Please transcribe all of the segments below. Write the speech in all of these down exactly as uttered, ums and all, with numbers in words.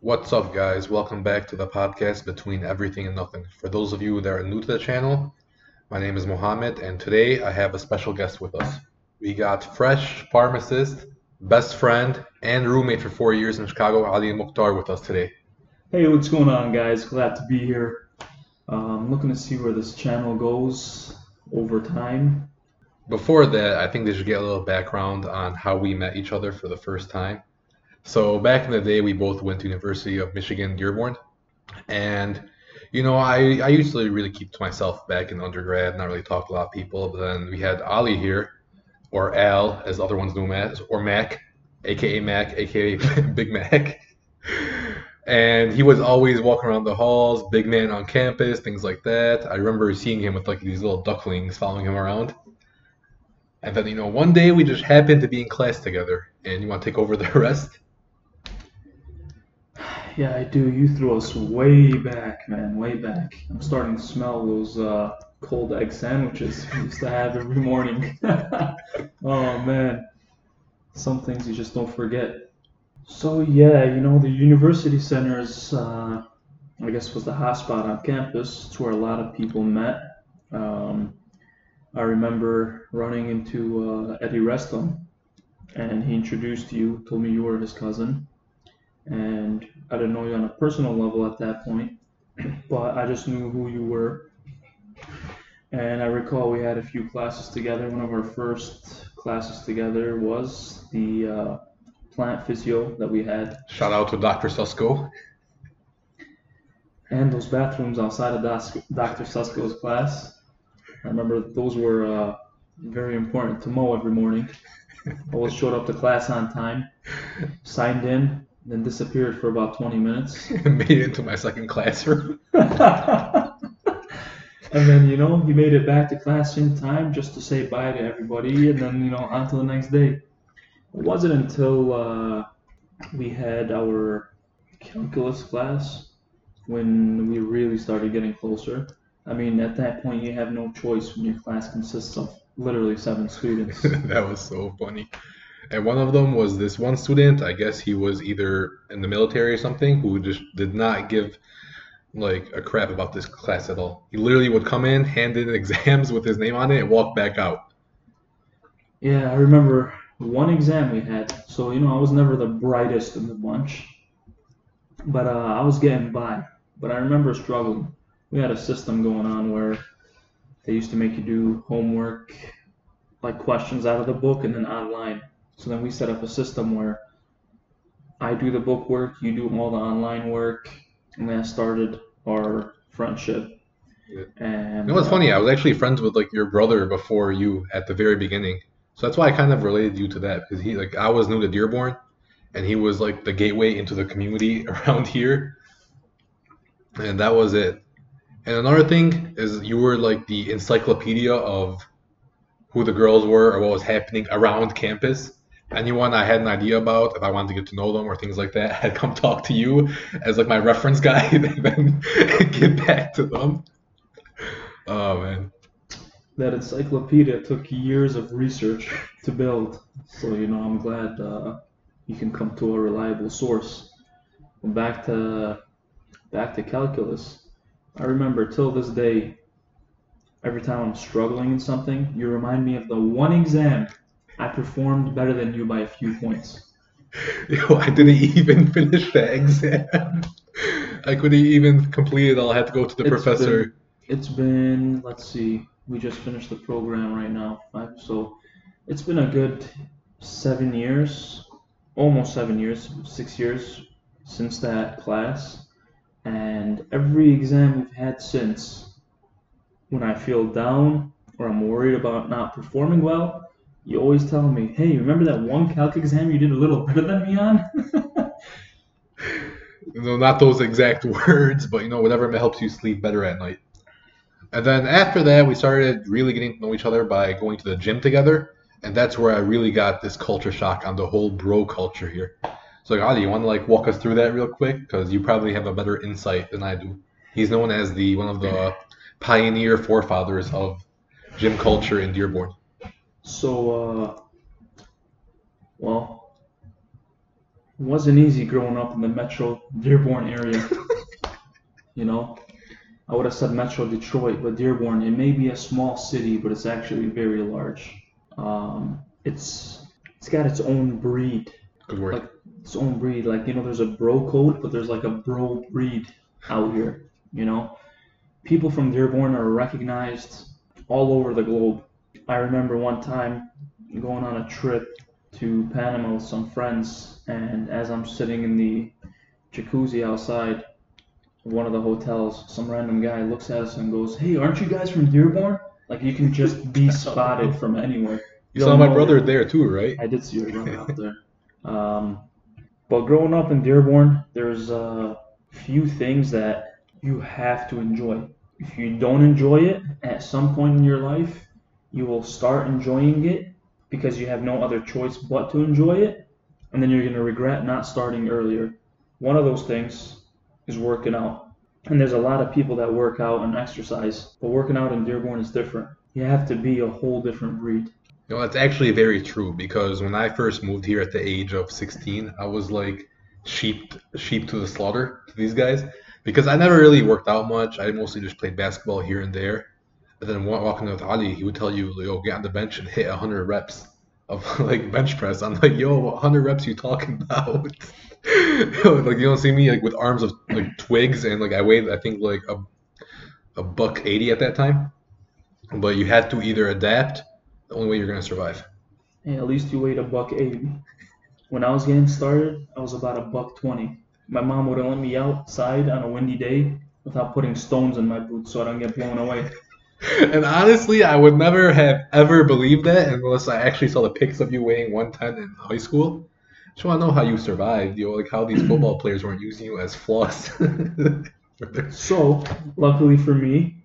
What's up, guys? Welcome back to the podcast Between Everything and Nothing. For those of you that are new to the channel, my name is Mohammed, and today I have a special guest with us. We got fresh pharmacist, best friend, and roommate for four years in Chicago, Ali Mukhtar, with us today. Hey, what's going on, guys? Glad to be here. I'm um, looking to see where this channel goes over time. Before that, I think they should get a little background on how we met each other for the first time. So back in the day, we both went to University of Michigan, Dearborn. And, you know, I, I usually really keep to myself back in undergrad, not really talk to a lot of people. But then we had Ali here, or Al, as the other ones know him as, or Mac, a k a. Mac, a k a. Big Mac. And he was always walking around the halls, big man on campus, things like that. I remember seeing him with, like, these little ducklings following him around. And then, you know, one day we just happened to be in class together. And you want to take over the rest? Yeah, I do. You threw us way back, man, way back. I'm starting to smell those uh, cold egg sandwiches we used to have every morning. Oh, man. Some things you just don't forget. So, yeah, you know, the university centers, uh, I guess, was the hotspot on campus. It's where a lot of people met. Um, I remember running into uh, Eddie Restom, and he introduced you, told me you were his cousin. And I didn't know you on a personal level at that point, but I just knew who you were. And I recall we had a few classes together. One of our first classes together was the uh, plant physio that we had. Shout out to Doctor Susco. And those bathrooms outside of Doctor Susco's class. I remember those were uh, very important to Mo every morning. Always showed up to class on time, signed in. Then disappeared for about twenty minutes. Made it into my second classroom. And then, you know, he made it back to class in time just to say bye to everybody. And then, you know, on to the next day. It wasn't until uh, we had our calculus class when we really started getting closer. I mean, at that point, you have no choice when your class consists of literally seven students. That was so funny. And one of them was this one student, I guess he was either in the military or something, who just did not give, like, a crap about this class at all. He literally would come in, hand in exams with his name on it, and walk back out. Yeah, I remember one exam we had. So, you know, I was never the brightest in the bunch. But uh, I was getting by. But I remember struggling. We had a system going on where they used to make you do homework, like questions out of the book and then online. So then we set up a system where I do the book work, you do all the online work, and that started our friendship. Yeah. And you know what's uh, funny? I was actually friends with, like, your brother before you at the very beginning. So that's why I kind of related you to that, because he, like, I was new to Dearborn, and he was, like, the gateway into the community around here, and that was it. And another thing is you were, like, the encyclopedia of who the girls were or what was happening around campus. Anyone I had an idea about, if I wanted to get to know them or things like that, I'd come talk to you as, like, my reference guy and then get back to them. Oh, man. That encyclopedia took years of research to build. So, you know, I'm glad uh, you can come to a reliable source. Back to, back to calculus. I remember till this day, every time I'm struggling in something, you remind me of the one exam I performed better than you by a few points. Yo, I didn't even finish that exam. I couldn't even complete it. I'll have to go to the it's professor. Been, it's been, let's see, we just finished the program right now. Right? So it's been a good seven years, almost seven years, six years since that class. And every exam we've had since, when I feel down or I'm worried about not performing well, you always tell me, hey, remember that one calc exam you did a little better than me on? You know, not those exact words, but, you know, whatever helps you sleep better at night. And then after that, we started really getting to know each other by going to the gym together. And that's where I really got this culture shock on the whole bro culture here. So, like, Ali, you want to, like, walk us through that real quick? Because you probably have a better insight than I do. He's known as the one of the pioneer forefathers of gym culture in Dearborn. So, uh, well, wasn't easy growing up in the metro Dearborn area. You know, I would have said metro Detroit, but Dearborn, it may be a small city, but it's actually very large. Um, it's it's got its own breed. Good word. Like, its own breed. Like, you know, there's a bro code, but there's like a bro breed out here. You know, people from Dearborn are recognized all over the globe. I remember one time going on a trip to Panama with some friends, and as I'm sitting in the jacuzzi outside one of the hotels, some random guy looks at us and goes, "Hey, aren't you guys from Dearborn?" Like, you can just be spotted from anywhere. You, you saw my brother there too, right? I did see your brother out there. Um, but growing up in Dearborn, there's a few things that you have to enjoy. If you don't enjoy it, at some point in your life, you will start enjoying it because you have no other choice but to enjoy it, and then you're going to regret not starting earlier. One of those things is working out. And there's a lot of people that work out and exercise, but working out in Dearborn is different. You have to be a whole different breed. You know, that's actually very true, because when I first moved here at the age of sixteen, I was like sheep, sheep to the slaughter to these guys, because I never really worked out much. I mostly just played basketball here and there. And then walking with Ali, he would tell you, yo, get on the bench and hit one hundred reps of, like, bench press. I'm like, yo, one hundred reps you talking about? Like, you don't see me, like, with arms of, like, twigs, and, like, I weighed, I think, like, a, a buck eighty at that time. But you had to either adapt, the only way you're going to survive. And at least you weighed a buck eighty. When I was getting started, I was about a buck twenty. My mom wouldn't let me outside on a windy day without putting stones in my boots so I don't get blown away. And honestly, I would never have ever believed that unless I actually saw the pics of you weighing one ten in high school. I just want to know how you survived, you know, like how these football players weren't using you as floss. So, luckily for me,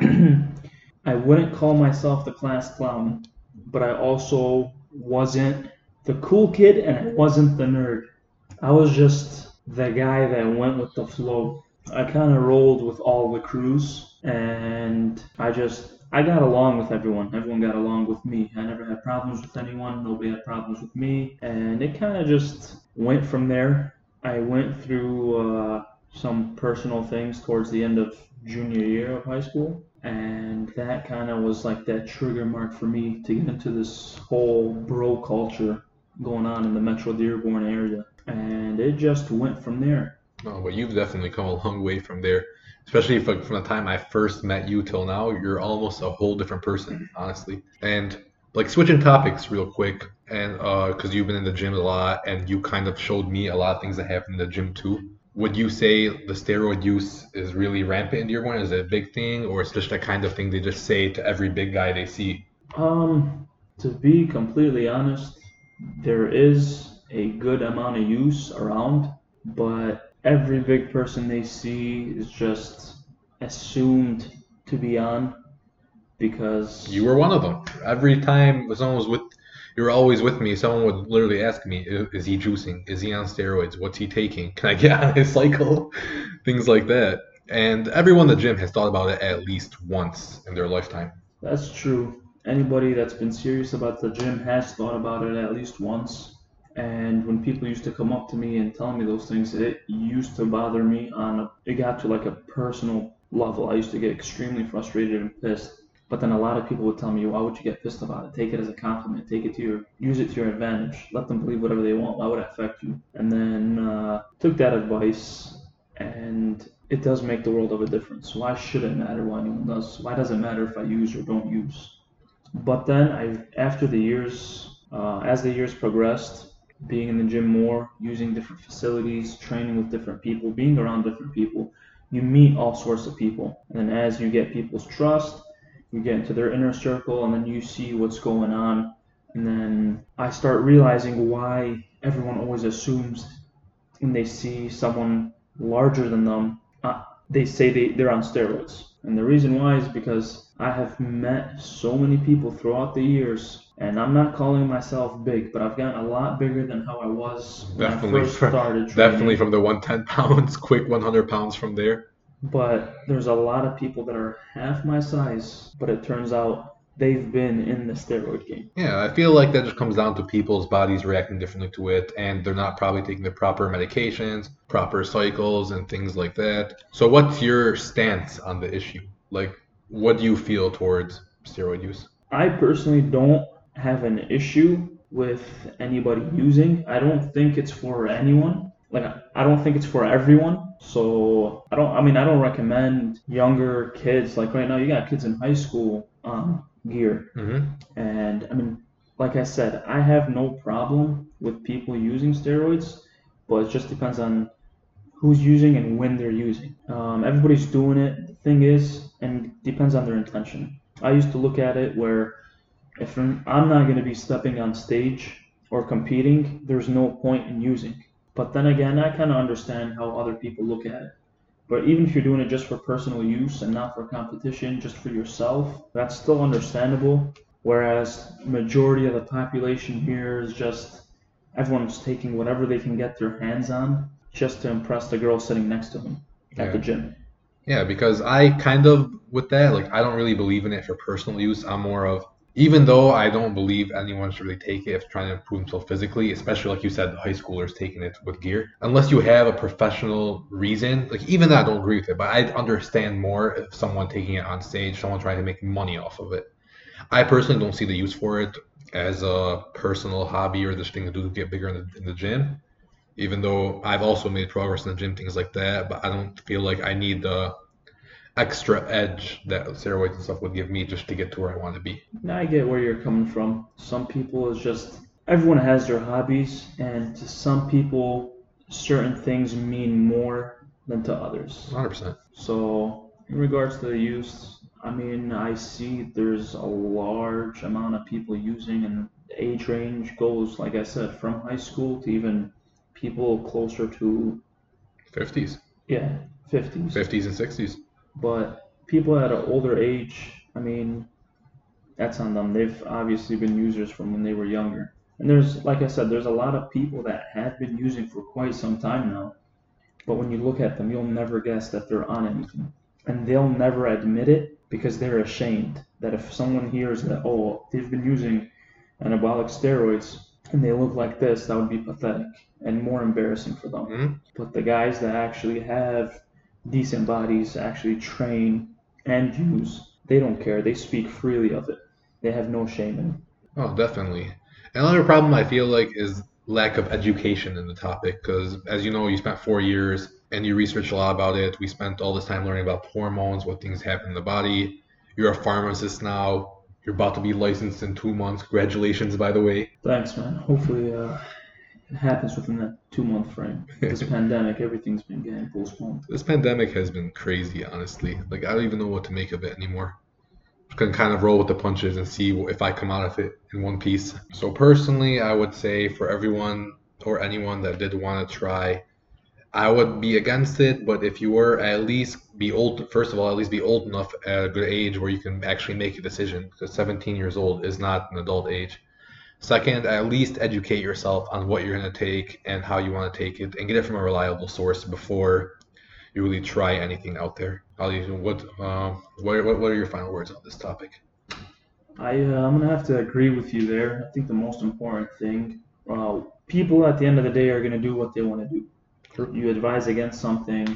I wouldn't call myself the class clown, but I also wasn't the cool kid and I wasn't the nerd. I was just the guy that went with the flow. I kind of rolled with all the crews, and I just, I got along with everyone. Everyone got along with me. I never had problems with anyone. Nobody had problems with me. And it kind of just went from there. I went through uh, some personal things towards the end of junior year of high school, and that kind of was like that trigger mark for me to get into this whole bro culture going on in the Metro Dearborn area. And it just went from there. No, but you've definitely come a long way from there, especially if, like, from the time I first met you till now, you're almost a whole different person, honestly. And, like, switching topics real quick, and because uh, you've been in the gym a lot, and you kind of showed me a lot of things that happen in the gym too. Would you say the steroid use is really rampant in Dearborn? Is it a big thing, or it's just that kind of thing they just say to every big guy they see? Um, to be completely honest, there is a good amount of use around, but every big person they see is just assumed to be on because you were one of them. Every time someone was with, you were always with me. Someone would literally ask me, "Is he juicing? Is he on steroids? What's he taking? Can I get on his cycle?" Things like that. And everyone in the gym has thought about it at least once in their lifetime. That's true. Anybody that's been serious about the gym has thought about it at least once. And when people used to come up to me and tell me those things, it used to bother me on a, it got to like a personal level. I used to get extremely frustrated and pissed. But then a lot of people would tell me, why would you get pissed about it? Take it as a compliment. Take it to your, use it to your advantage. Let them believe whatever they want. Why would it affect you? And then uh, took that advice, and it does make the world of a difference. Why should it matter what anyone does? Why does it matter if I use or don't use? But then I, after the years, uh, as the years progressed, being in the gym more, using different facilities, training with different people, being around different people, you meet all sorts of people. And then as you get people's trust, you get into their inner circle, and then you see what's going on. And then I start realizing why everyone always assumes when they see someone larger than them, uh, they say they, they're on steroids. And the reason why is because I have met so many people throughout the years. And I'm not calling myself big, but I've gotten a lot bigger than how I was when definitely I first from, started training. Definitely from the one hundred ten pounds, quick one hundred pounds from there. But there's a lot of people that are half my size, but it turns out they've been in the steroid game. Yeah, I feel like that just comes down to people's bodies reacting differently to it, and they're not probably taking the proper medications, proper cycles, and things like that. So what's your stance on the issue? Like, what do you feel towards steroid use? I personally don't have an issue with anybody using. I don't think it's for anyone. Like, I don't think it's for everyone. So I don't, I mean, I don't recommend younger kids. Like right now, you got kids in high school um, gear. Mm-hmm. And I mean, like I said, I have no problem with people using steroids, but it just depends on who's using and when they're using. Um, everybody's doing it. The thing is, and it depends on their intention. I used to look at it where if I'm, I'm not going to be stepping on stage or competing, there's no point in using. But then again, I kind of understand how other people look at it. But even if you're doing it just for personal use and not for competition, just for yourself, that's still understandable. Whereas majority of the population here is just everyone's taking whatever they can get their hands on just to impress the girl sitting next to them at yeah. the gym. Yeah, because I kind of, with that, like, I don't really believe in it for personal use. I'm more of, even though I don't believe anyone should really take it if trying to improve themselves physically, especially like you said, high schoolers taking it with gear, unless you have a professional reason. Like, even that, I don't agree with it, but I understand more if someone taking it on stage, someone trying to make money off of it. I personally don't see the use for it as a personal hobby or this thing to do to get bigger in the, in the gym, even though I've also made progress in the gym, things like that. But I don't feel like I need the extra edge that steroids and stuff would give me just to get to where I want to be. Now I get where you're coming from. Some people is just, everyone has their hobbies, and to some people, certain things mean more than to others. one hundred percent. So in regards to the use, I mean, I see there's a large amount of people using, and the age range goes, like I said, from high school to even people closer to fifties. Yeah, fifties. fifties and sixties. But people at an older age, I mean, that's on them. They've obviously been users from when they were younger. And there's, like I said, there's a lot of people that have been using for quite some time now. But when you look at them, you'll never guess that they're on anything. And they'll never admit it because they're ashamed that if someone hears that, oh, they've been using anabolic steroids and they look like this, that would be pathetic and more embarrassing for them. Mm-hmm. But the guys that actually have decent bodies, actually train and use, they don't care. They speak freely of it. They have no shame in it. Oh, definitely. Another problem I feel like is lack of education in the topic, because as you know, you spent four years and you researched a lot about it. We spent all this time learning about hormones, what things happen in the body. You're a pharmacist now. You're about to be licensed in two months. Congratulations, by the way. Thanks, man. Hopefully uh, it happens within that two-month frame. This pandemic, everything's been getting postponed. This pandemic has been crazy, honestly. Like, I don't even know what to make of it anymore. I can kind of roll with the punches and see if I come out of it in one piece. So personally, I would say for everyone or anyone that did want to try, I would be against it, but if you were, at least be old, first of all, at least be old enough at a good age where you can actually make a decision, because seventeen years old is not an adult age. Second, at least educate yourself on what you're going to take and how you want to take it, and get it from a reliable source before you really try anything out there. Ali, what, uh, what, what are your final words on this topic? I, uh, I'm going to have to agree with you there. I think the most important thing, uh, people at the end of the day are going to do what they want to do. You advise against something,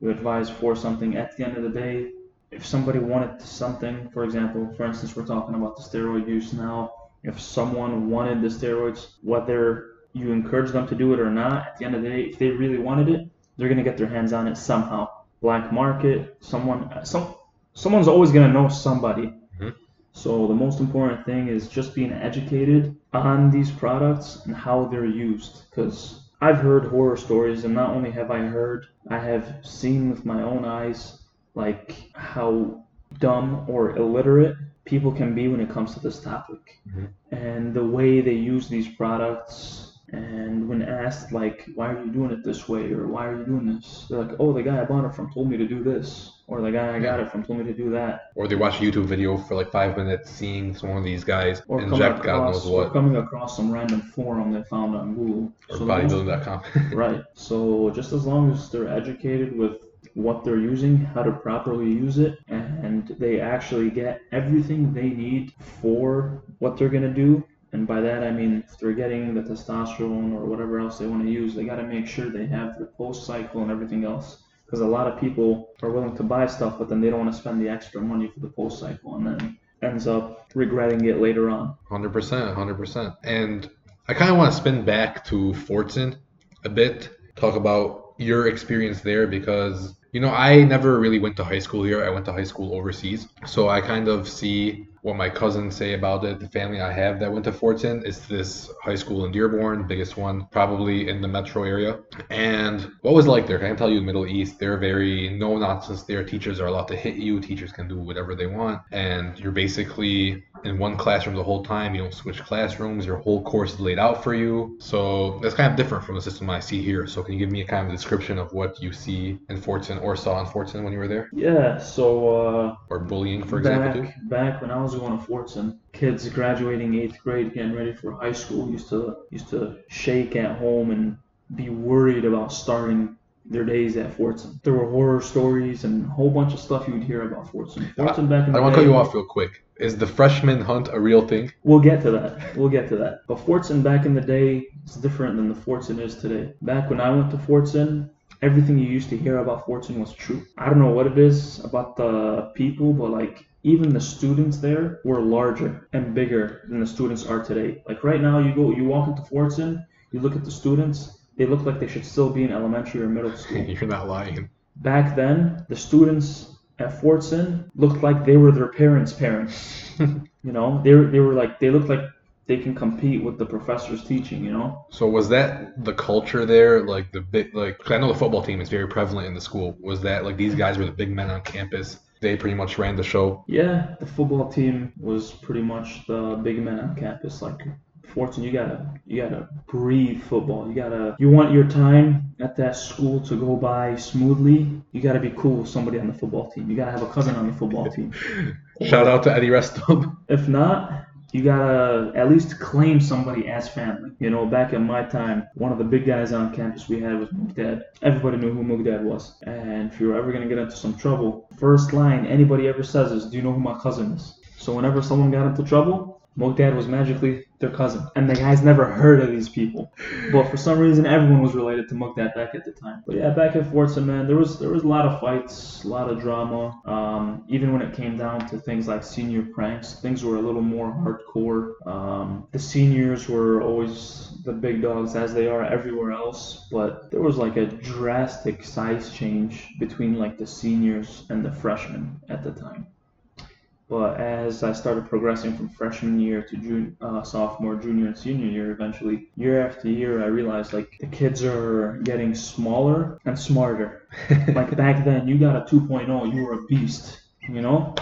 you advise for something. At the end of the day, if somebody wanted something, for example, for instance, we're talking about the steroid use now. If someone wanted the steroids, whether you encourage them to do it or not, at the end of the day, if they really wanted it, they're going to get their hands on it somehow. Black market, someone, some, someone's always going to know somebody. Mm-hmm. So the most important thing is just being educated on these products and how they're used, because I've heard horror stories, and not only have I heard, I have seen with my own eyes, like, how dumb or illiterate people can be when it comes to this topic. Mm-hmm. And the way they use these products, and when asked, like, why are you doing it this way, or why are you doing this? They're like, oh, the guy I bought it from told me to do this, or the guy I got it from told me to do that. Or they watch a YouTube video for, like, five minutes, seeing some of these guys or inject God knows what. Or coming across some random forum they found on Google. Or so bodybuilding dot com. Right. So just as long as they're educated with what they're using, how to properly use it, and and they actually get everything they need for what they're going to do. And by that, I mean, if they're getting the testosterone or whatever else they want to use, they got to make sure they have the post cycle and everything else. Because a lot of people are willing to buy stuff, but then they don't want to spend the extra money for the post cycle and then ends up regretting it later on. one hundred percent, one hundred percent. And I kind of want to spin back to Fordson a bit, talk about your experience there, because, you know, I never really went to high school here. I went to high school overseas. So I kind of see what my cousins say about it. The family I have that went to Fordson is this high school in Dearborn, biggest one probably in the metro area. And what was it like there? I can tell you in the Middle East, they're very no-nonsense. Their teachers are allowed to hit you. Teachers can do whatever they want. And you're basically in one classroom the whole time. You don't switch classrooms. Your whole course is laid out for you. So that's kind of different from the system I see here. So can you give me a kind of description of what you see in Fordson or saw in Fordson when you were there? Yeah, so... Uh, or bullying, for back, example, too? Back when I was going to Fordson, kids graduating eighth grade, getting ready for high school, used to used to shake at home and be worried about starting their days at Fordson. There were horror stories and a whole bunch of stuff you would hear about Fordson. Fordson back in the day. I want to cut you off real quick. Is the freshman hunt a real thing? We'll get to that. We'll get to that. But Fordson back in the day is different than the Fordson is today. Back when I went to Fordson, everything you used to hear about Fordson was true. I don't know what it is about the people, but like, even the students there were larger and bigger than the students are today. Like right now, you go, you walk into Fordson, you look at the students, they look like they should still be in elementary or middle school. You're not lying. Back then, the students at Fordson looked like they were their parents' parents. You know, they were, they were like, they looked like they can compete with the professor's teaching, you know? So was that the culture there? Like the big, like, 'cause I know the football team is very prevalent in the school. Was that like these guys were the big men on campus? They pretty much ran the show. Yeah, the football team was pretty much the big man on campus. Like, Fordson, you gotta, you gotta breathe football. You gotta, you want your time at that school to go by smoothly. You gotta be cool with somebody on the football team. You gotta have a cousin on the football team. Shout out to Eddie Restom. If not, you gotta at least claim somebody as family. You know, back in my time, one of the big guys on campus we had was Miqdad. Everybody knew who Miqdad was. And if you were ever gonna get into some trouble, first line anybody ever says is, do you know who my cousin is? So whenever someone got into trouble, Miqdad was magically their cousin. And the guys never heard of these people. But for some reason, everyone was related to Miqdad back at the time. But yeah, back at Fordson, man, there was there was a lot of fights, a lot of drama. Um, even when it came down to things like senior pranks, things were a little more hardcore. Um, the seniors were always the big dogs, as they are everywhere else. But there was like a drastic size change between like the seniors and the freshmen at the time. But as I started progressing from freshman year to junior, uh, sophomore, junior, and senior year, eventually, year after year, I realized, like, the kids are getting smaller and smarter. Like, back then, you got a two point oh, you were a beast, you know?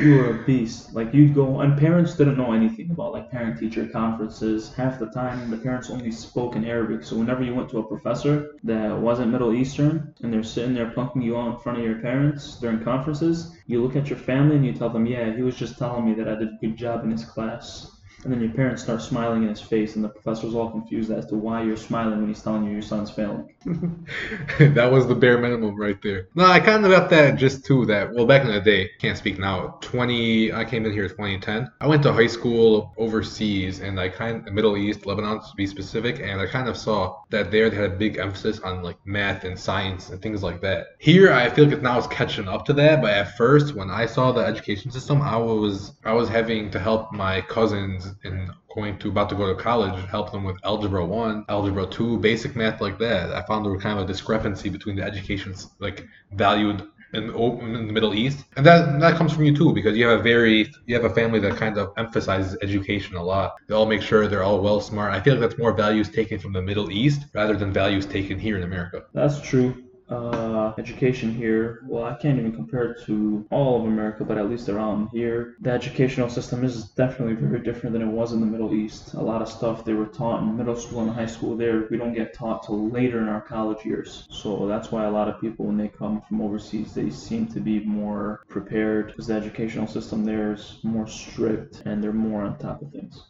You were a beast. Like, you'd go, and parents didn't know anything about, like, parent-teacher conferences. Half the time, the parents only spoke in Arabic. So whenever you went to a professor that wasn't Middle Eastern, and they're sitting there punking you out in front of your parents during conferences, you look at your family and you tell them, yeah, he was just telling me that I did a good job in his class. And then your parents start smiling in his face, and the professor's all confused as to why you're smiling when he's telling you your son's failing. That was the bare minimum right there. No, I kind of got that just too, that, well, back in the day, can't speak now, twenty, I came in here in twenty ten. I went to high school overseas, and I kind of, Middle East, Lebanon to be specific, and I kind of saw that there they had a big emphasis on, like, math and science and things like that. Here, I feel like now it's catching up to that, but at first, when I saw the education system, I was, I was having to help my cousins and going to about to go to college, help them with algebra one, algebra two, basic math like that. I found there was kind of a discrepancy between the education's like valued in, in the Middle East, and that that comes from you too, because you have a very you have a family that kind of emphasizes education a lot. They all make sure they're all well smart. I feel like that's more values taken from the Middle East rather than values taken here in America. That's true. Uh, education here, well, I can't even compare it to all of America, but at least around here, the educational system is definitely very different than it was in the Middle East. A lot of stuff they were taught in middle school and high school there, we don't get taught till later in our college years. So that's why a lot of people, when they come from overseas, they seem to be more prepared, because the educational system there is more strict and they're more on top of things.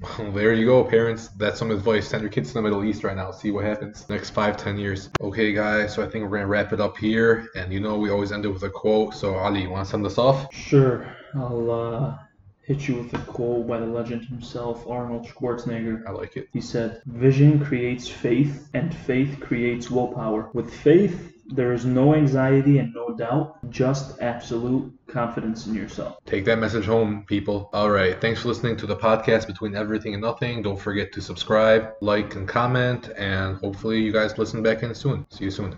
Well, there you go, parents. That's some advice. Send your kids to the Middle East right now. See what happens next five, ten years. Okay, guys, so I think we're going to wrap it up here. And you know we always end it with a quote. So, Ali, you want to send us off? Sure. I'll uh, hit you with a quote by the legend himself, Arnold Schwarzenegger. I like it. He said, "Vision creates faith, and faith creates willpower. With faith, there is no anxiety and no doubt, just absolute confidence in yourself." Take that message home, people. All right. Thanks for listening to the podcast Between Everything and Nothing. Don't forget to subscribe, like, and comment, and hopefully you guys listen back in soon. See you soon.